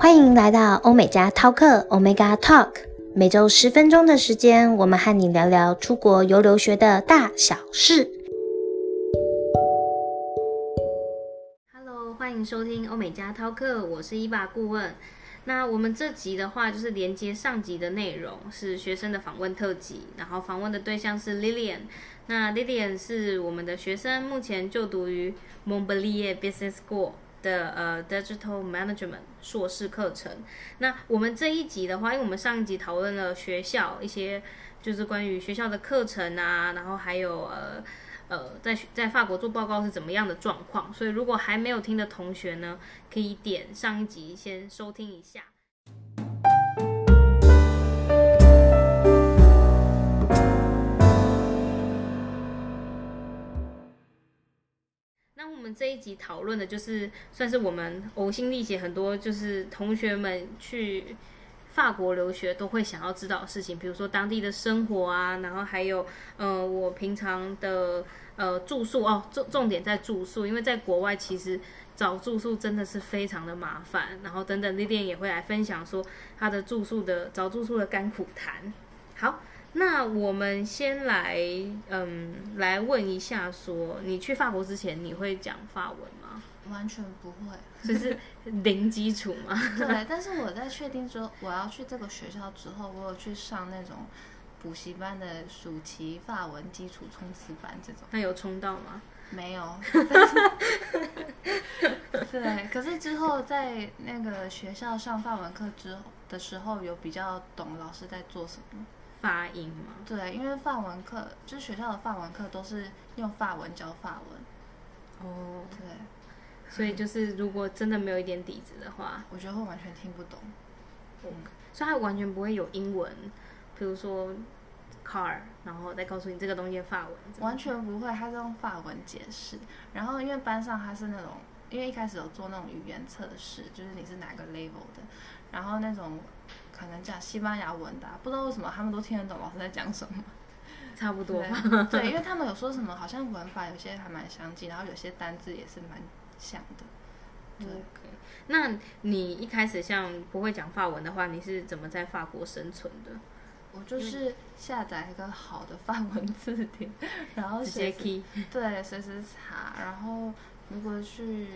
欢迎来到欧美加淘客 Omega Talk， 每周10分钟的时间，我们和你聊聊出国游留学的大小事。Hello， 欢迎收听欧美加淘客，我是伊爸顾问。那我们这集的话，就是连接上集的内容，是学生的访问特辑，然后访问的对象是 Lillian。那 Lillian 是我们的学生，目前就读于 Montpellier Business School。的Digital Management 硕士课程。那我们这一集的话，因为我们上一集讨论了学校一些就是关于学校的课程啊，然后还有在法国做报告是怎么样的状况，所以如果还没有听的同学呢，可以点上一集先收听一下。我们这一集讨论的就是算是我们呕心沥血很多就是同学们去法国留学都会想要知道的事情，比如说当地的生活啊，然后还有我平常的住宿哦，重点在住宿，因为在国外其实找住宿真的是非常的麻烦，然后等等Lillian也会来分享说他的找住宿的甘苦谈。好，那我们先来问一下说，你去法国之前你会讲法文吗？完全不会，就是零基础嘛。对，但是我在确定说我要去这个学校之后，我有去上那种补习班的暑期法文基础冲刺班这种。那有冲到吗？没有。对，可是之后在那个学校上法文课之后的时候，有比较懂老师在做什么。发音吗？对，因为法文课就是学校的法文课都是用法文教法文。哦，对，所以就是如果真的没有一点底子的话，我觉得会完全听不懂。所以他完全不会有英文，比如说 car， 然后再告诉你这个东西的法文，完全不会，他是用法文解释。然后因为班上他是那种，因为一开始有做那种语言测试，就是你是哪个 level 的，然后那种。可能讲西班牙文的、不知道为什么他们都听得懂老师在讲什么，差不多。对，因为他们有说什么，好像文法有些还蛮相近，然后有些单字也是蛮像的。对， okay。 那你一开始像不会讲法文的话，你是怎么在法国生存的？我就是下载一个好的法文字典，然后随时查，然后如果去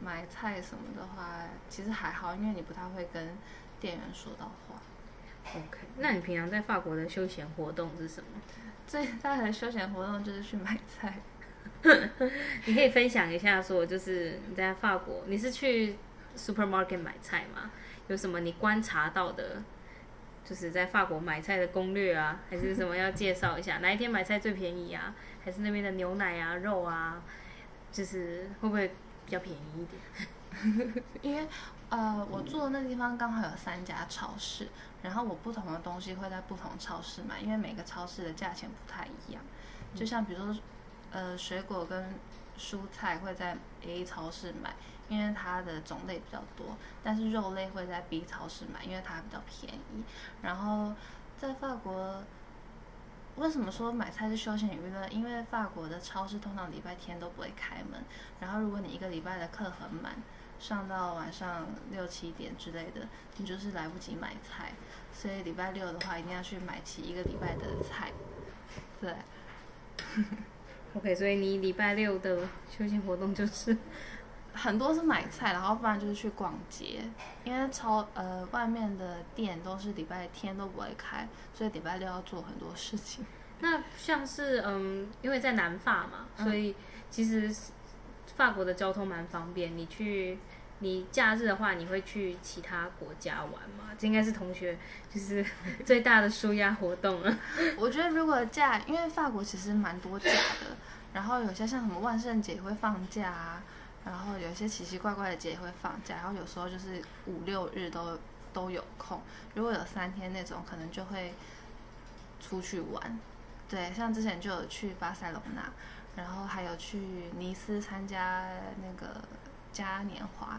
买菜什么的话，其实还好，因为你不太会跟。店员说到话。 OK， 那你平常在法国的休闲活动是什么？最大的休闲活动就是去买菜。你可以分享一下说，就是你在法国你是去 supermarket 买菜吗？有什么你观察到的就是在法国买菜的攻略啊，还是什么要介绍一下？哪一天买菜最便宜啊？还是那边的牛奶啊肉啊就是会不会比较便宜一点？因为我住的那个地方刚好有3家超市，然后我不同的东西会在不同超市买，因为每个超市的价钱不太一样。就像比如说，水果跟蔬菜会在 A 超市买，因为它的种类比较多，但是肉类会在 B 超市买，因为它比较便宜。然后在法国，为什么说买菜是休闲娱乐？因为法国的超市通常礼拜天都不会开门，然后如果你一个礼拜的课很满。上到晚上6、7点之类的，你就是来不及买菜，所以礼拜六的话一定要去买齐一个礼拜的菜。对。OK， 所以你礼拜六的休闲活动就是很多是买菜，然后不然就是去逛街，因为外面的店都是礼拜天都不会开，所以礼拜六要做很多事情。那像是因为在南法嘛，所以其实。法国的交通蛮方便，你假日的话，你会去其他国家玩吗？这应该是同学就是最大的纾压活动了。我觉得如果因为法国其实蛮多假的，然后有些像什么万圣节也会放假啊，然后有些奇奇怪怪的节也会放假，然后有时候就是5、6日都有空。如果有3天那种，可能就会出去玩。对，像之前就有去巴塞隆纳。然后还有去尼斯参加那个嘉年华，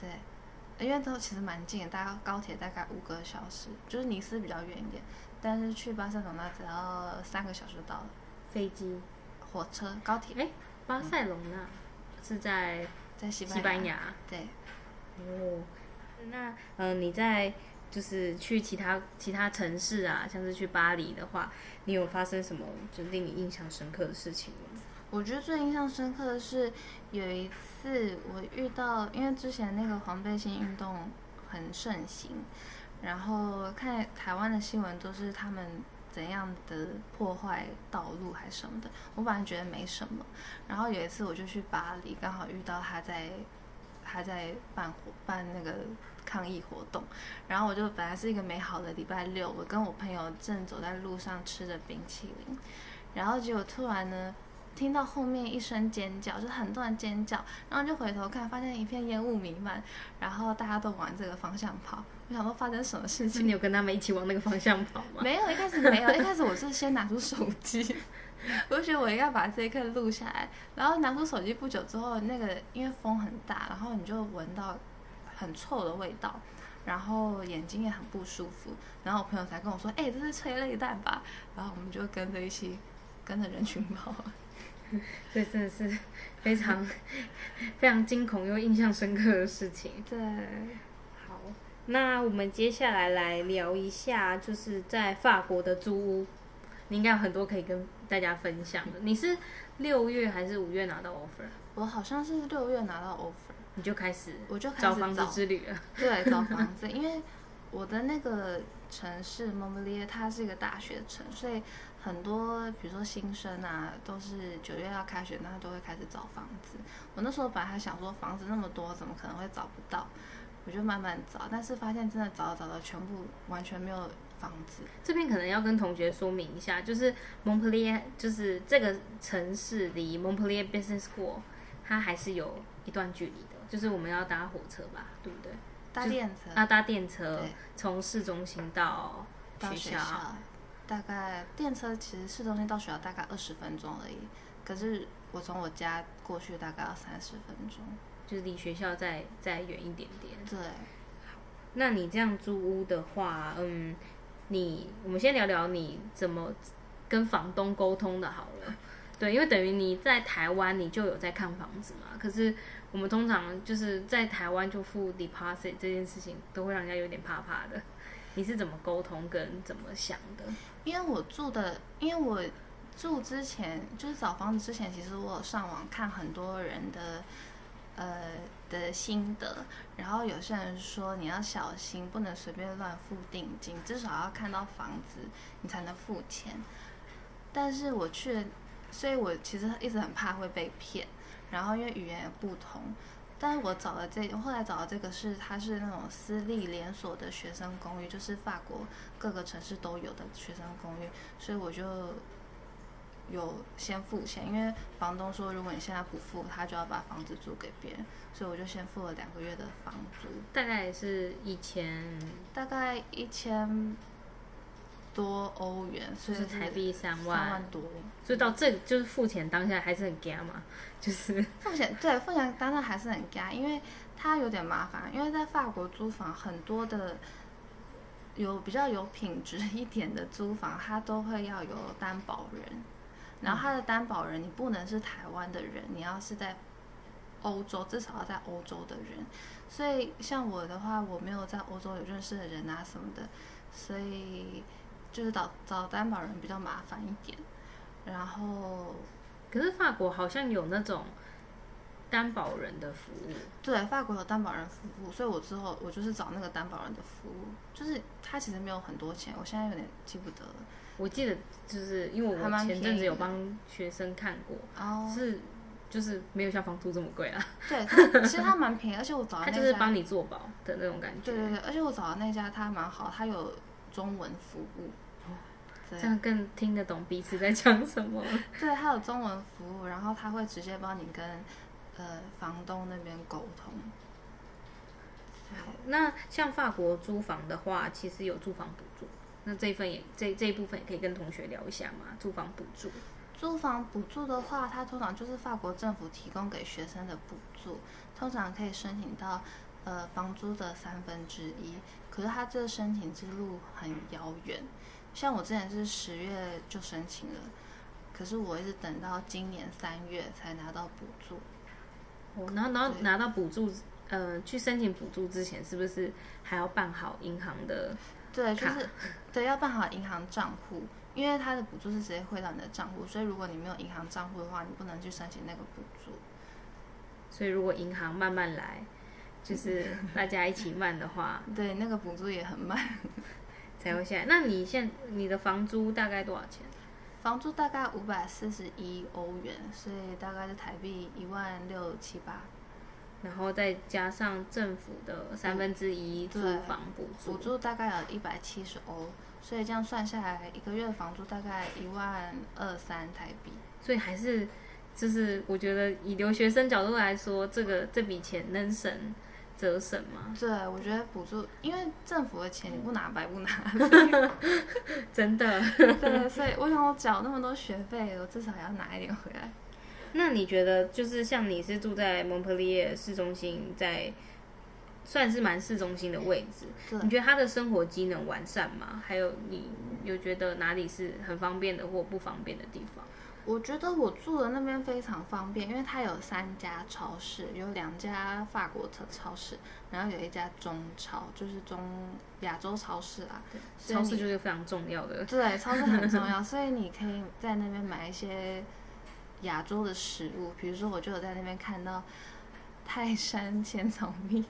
对，因为都其实蛮近的，搭高铁大概5个小时，就是尼斯比较远一点，但是去巴塞隆纳只要3个小时就到了，飞机、火车、高铁。巴塞隆纳是在西班牙，对，哦，那你在就是去其他城市啊，像是去巴黎的话，你有发生什么就令你印象深刻的事情吗？我觉得最印象深刻的是有一次我遇到，因为之前那个黄背心运动很盛行，然后看台湾的新闻都是他们怎样的破坏道路还是什么的，我本来觉得没什么，然后有一次我就去巴黎，刚好遇到他在办那个抗议活动，然后我就本来是一个美好的礼拜六，我跟我朋友正走在路上吃着冰淇淋，然后结果突然呢听到后面一声尖叫，就很多人尖叫，然后就回头看，发现一片烟雾弥漫，然后大家都往这个方向跑。我想说发生什么事情？你有跟他们一起往那个方向跑吗？没有，一开始没有，一开始我是先拿出手机，我觉得我应该把这一刻录下来，然后拿出手机不久之后，那个因为风很大，然后你就闻到很臭的味道，然后眼睛也很不舒服，然后我朋友才跟我说，哎、欸，这是催泪弹吧？然后我们就跟着人群跑。所以真的是非常非常惊恐又印象深刻的事情。对，好，那我们接下来来聊一下，就是在法国的租屋，你应该有很多可以跟大家分享的。你是6月还是5月拿到 offer？ 我好像是6月拿到 offer， 你就开始，我就开始找房子之旅了。对，找房子，因为我的那个城市 Montpellier 它是一个大学城，所以很多比如说新生啊都是9月要开学，那都会开始找房子。我那时候本来还想说房子那么多怎么可能会找不到，我就慢慢找，但是发现真的找全部完全没有房子。这边可能要跟同学说明一下，就是 Montpellier 就是这个城市离 Montpellier Business School 它还是有一段距离的，就是我们要搭火车吧，对不对？搭电车从市中心到学校，大概电车其实市中心到学校大概20分钟而已，可是我从我家过去大概要30分钟，就是离学校再远一点点。对，那你这样租屋的话，我们先聊聊你怎么跟房东沟通的好了。对，因为等于你在台湾你就有在看房子嘛，可是我们通常就是在台湾就付 deposit 这件事情都会让人家有点怕怕的，你是怎么沟通跟怎么想的？因为我住之前就是找房子之前，其实我有上网看很多人的心得，然后有些人说你要小心，不能随便乱付定金，至少要看到房子你才能付钱，但是我却所以我其实一直很怕会被骗，然后因为语言也不同，但是我后来找的这个是它是那种私立连锁的学生公寓，就是法国各个城市都有的学生公寓，所以我就有先付钱，因为房东说如果你现在不付他就要把房子租给别人，所以我就先付了2个月的房租，大概也是1000多欧元，所以、就是台币3万多，所以到这就是付钱当下还是很尴嘛，就是付钱当下还是很尴，因为它有点麻烦，因为在法国租房很多的比较有品质一点的租房，它都会要有担保人，然后它的担保人你不能是台湾的人，你要是在欧洲，至少要在欧洲的人，所以像我的话我没有在欧洲有认识的人啊什么的，所以就是找担保人比较麻烦一点，然后可是法国好像有那种担保人的服务。对，法国有担保人服务，所以我之后我就是找那个担保人的服务，就是他其实没有很多钱，我现在有点记不得了。我记得就是因为我前阵子有帮学生看过，就是没有像房租这么贵啊。对，其实它蛮便宜，而且我找的那家他就是帮你做保的那种感觉。对对对，而且我找的那家他蛮好，他有中文服务。这样更听得懂彼此在讲什么。对，他有中文服务，然后他会直接帮你跟房东那边沟通。好，那像法国租房的话，其实有住房补助，那这一部分也可以跟同学聊一下嘛，住房补助。租房补助的话，它通常就是法国政府提供给学生的补助，通常可以申请到房租的1/3。可是它这个申请之路很遥远，像我之前是10月就申请了，可是我一直等到今年3月才拿到补助。哦，然后拿到补助去申请补助之前，是不是还要办好银行的卡？对，就是对，要办好银行账户，因为它的补助是直接汇到你的账户，所以如果你没有银行账户的话，你不能去申请那个补助。所以如果银行慢慢来，就是大家一起慢的话，对，那个补助也很慢才会下来。那你你的房租大概多少钱？房租大概541欧元，所以大概是台币16678，然后再加上政府的1/3住房补助大概有170欧，所以这样算下来，一个月房租大概12300台币。所以还是就是我觉得以留学生角度来说，这笔钱能省则省吗？对，我觉得补助，因为政府的钱你不拿白不拿，真的。对，所以我想我缴那么多学费，我至少也要拿一点回来。那你觉得就是像你是住在 Montpellier 市中心，在算是蛮市中心的位置，你觉得他的生活机能完善吗？还有你有觉得哪里是很方便的或不方便的地方？我觉得我住的那边非常方便，因为它有3家超市，有2家法国的超市，然后有一家中超，就是亚洲超市啦。对，超市就是非常重要的。对，超市很重要，所以你可以在那边买一些亚洲的食物，比如说我就有在那边看到泰山千层蜜，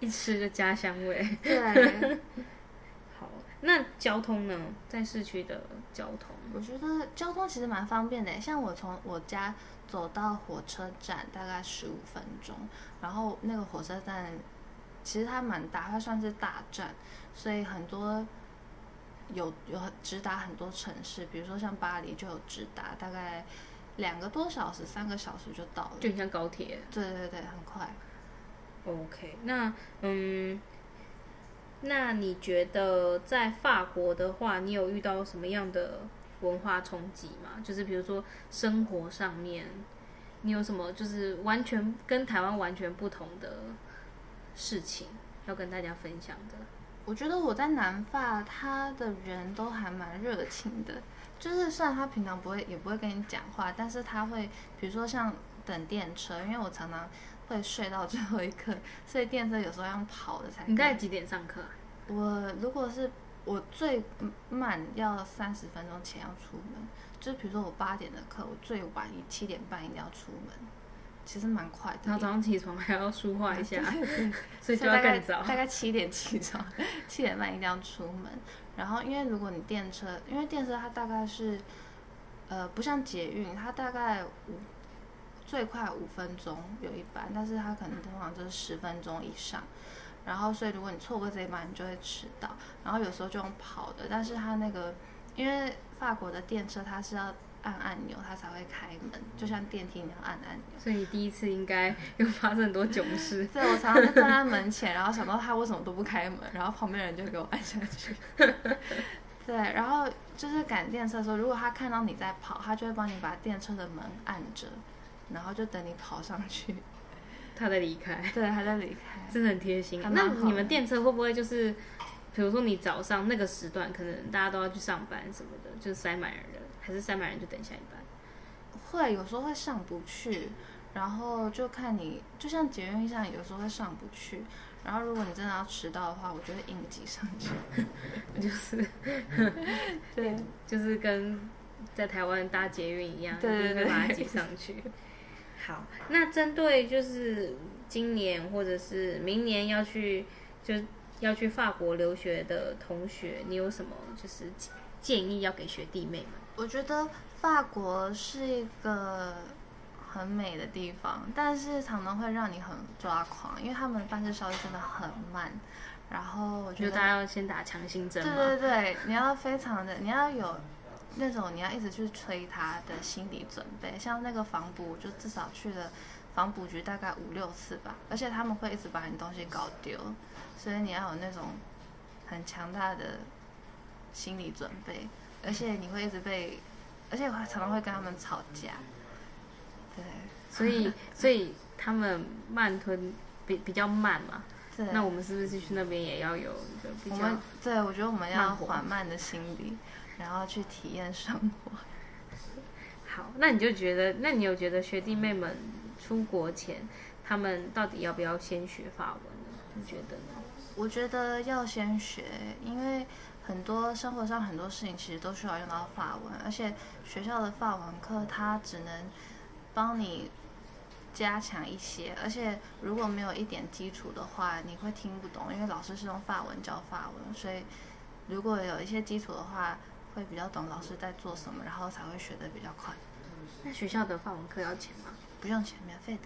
一吃就家乡味。对。那交通呢？在市区的交通，我觉得交通其实蛮方便的。像我从我家走到火车站大概15分钟，然后那个火车站其实它蛮大，它算是大站，所以很多有直达很多城市，比如说像巴黎就有直达，大概2个多小时、3个小时就到了，就很像高铁。对对对，很快。OK， 那那你觉得在法国的话，你有遇到什么样的文化冲击吗？就是比如说生活上面，你有什么就是完全跟台湾完全不同的事情要跟大家分享的？我觉得我在南法，他的人都还蛮热情的，就是虽然他平常也不会跟你讲话，但是他会，比如说像等电车，因为我常常会睡到最后一刻，所以电车有时候要跑的才。你大概几点上课啊？我如果是我最慢要30分钟前要出门，就是比如说我8点的课，我最晚7点半一定要出门，其实蛮快的。然后早上起床还要梳化一下，所以就要更早。大概7点起床，7点半一定要出门。然后因为如果你电车，因为电车它大概是，不像捷运，它大概最快5分钟有一班，但是它可能通常就是10分钟以上，然后所以如果你错过这一班，你就会迟到。然后有时候就用跑的，但是它那个因为法国的电车它是要按按钮它才会开门，就像电梯你要按按钮。所以你第一次应该又发生很多囧事。对，我常常就站在门前，然后想到它为什么都不开门，然后旁边人就给我按下去。对，然后就是赶电车的时候，如果他看到你在跑，他就会帮你把电车的门按着。然后就等你跑上去，他在离开。对，他在离开，真的很贴心。那你们电车会不会就是，比如说你早上那个时段，可能大家都要去上班什么的，就塞满人了，还是塞满人就等下一班？会，有时候会上不去，然后就看你，就像捷运上有时候会上不去，然后如果你真的要迟到的话，我就会硬挤上去，就是，对，就是跟在台湾搭捷运一样，对对对，就把它挤上去。好，那针对就是今年或者是明年要去法国留学的同学，你有什么就是建议要给学弟妹们？我觉得法国是一个很美的地方，但是常常会让你很抓狂，因为他们的办事效率真的很慢。然后我觉得大家要先打强心针嘛。对对对，你要有那种你要一直去催他的心理准备，像那个房补，就至少去了房补局大概5-6次吧，而且他们会一直把你东西搞丢，所以你要有那种很强大的心理准备，而且你会一直被，而且我常常会跟他们吵架，对，所以他们慢吞比较慢嘛。那我们是不是去那边也要有一个比较慢活？对，我觉得我们要缓慢的心理，然后去体验生活。好，那你有觉得学弟妹们出国前他们到底要不要先学法文呢？你觉得呢？我觉得要先学，因为很多生活上很多事情其实都需要用到法文，而且学校的法文课它只能帮你加强一些，而且如果没有一点基础的话，你会听不懂，因为老师是用法文教法文，所以如果有一些基础的话，会比较懂老师在做什么，然后才会学得比较快。那学校的法文课要钱吗？不用钱，免费的。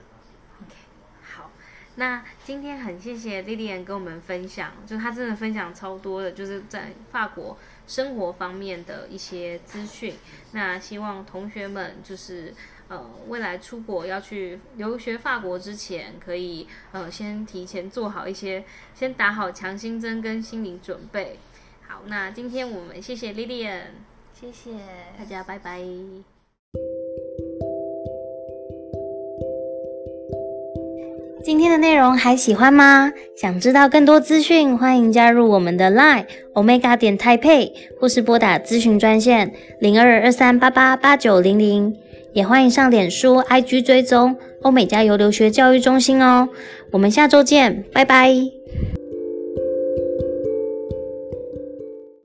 OK， 好。那今天很谢谢 Lillian 跟我们分享，就她真的分享超多的，就是在法国生活方面的一些资讯。那希望同学们就是未来出国要去留学法国之前，可以先提前做好一些，先打好强心针跟心理准备。好，那今天我们谢谢 Lillian， 谢谢大家，拜拜。今天的内容还喜欢吗？想知道更多资讯，欢迎加入我们的 LINE omega.taipei 或是拨打咨询专线 0223888900， 也欢迎上脸书 IG 追踪欧美加油留学教育中心哦。我们下周见，拜拜。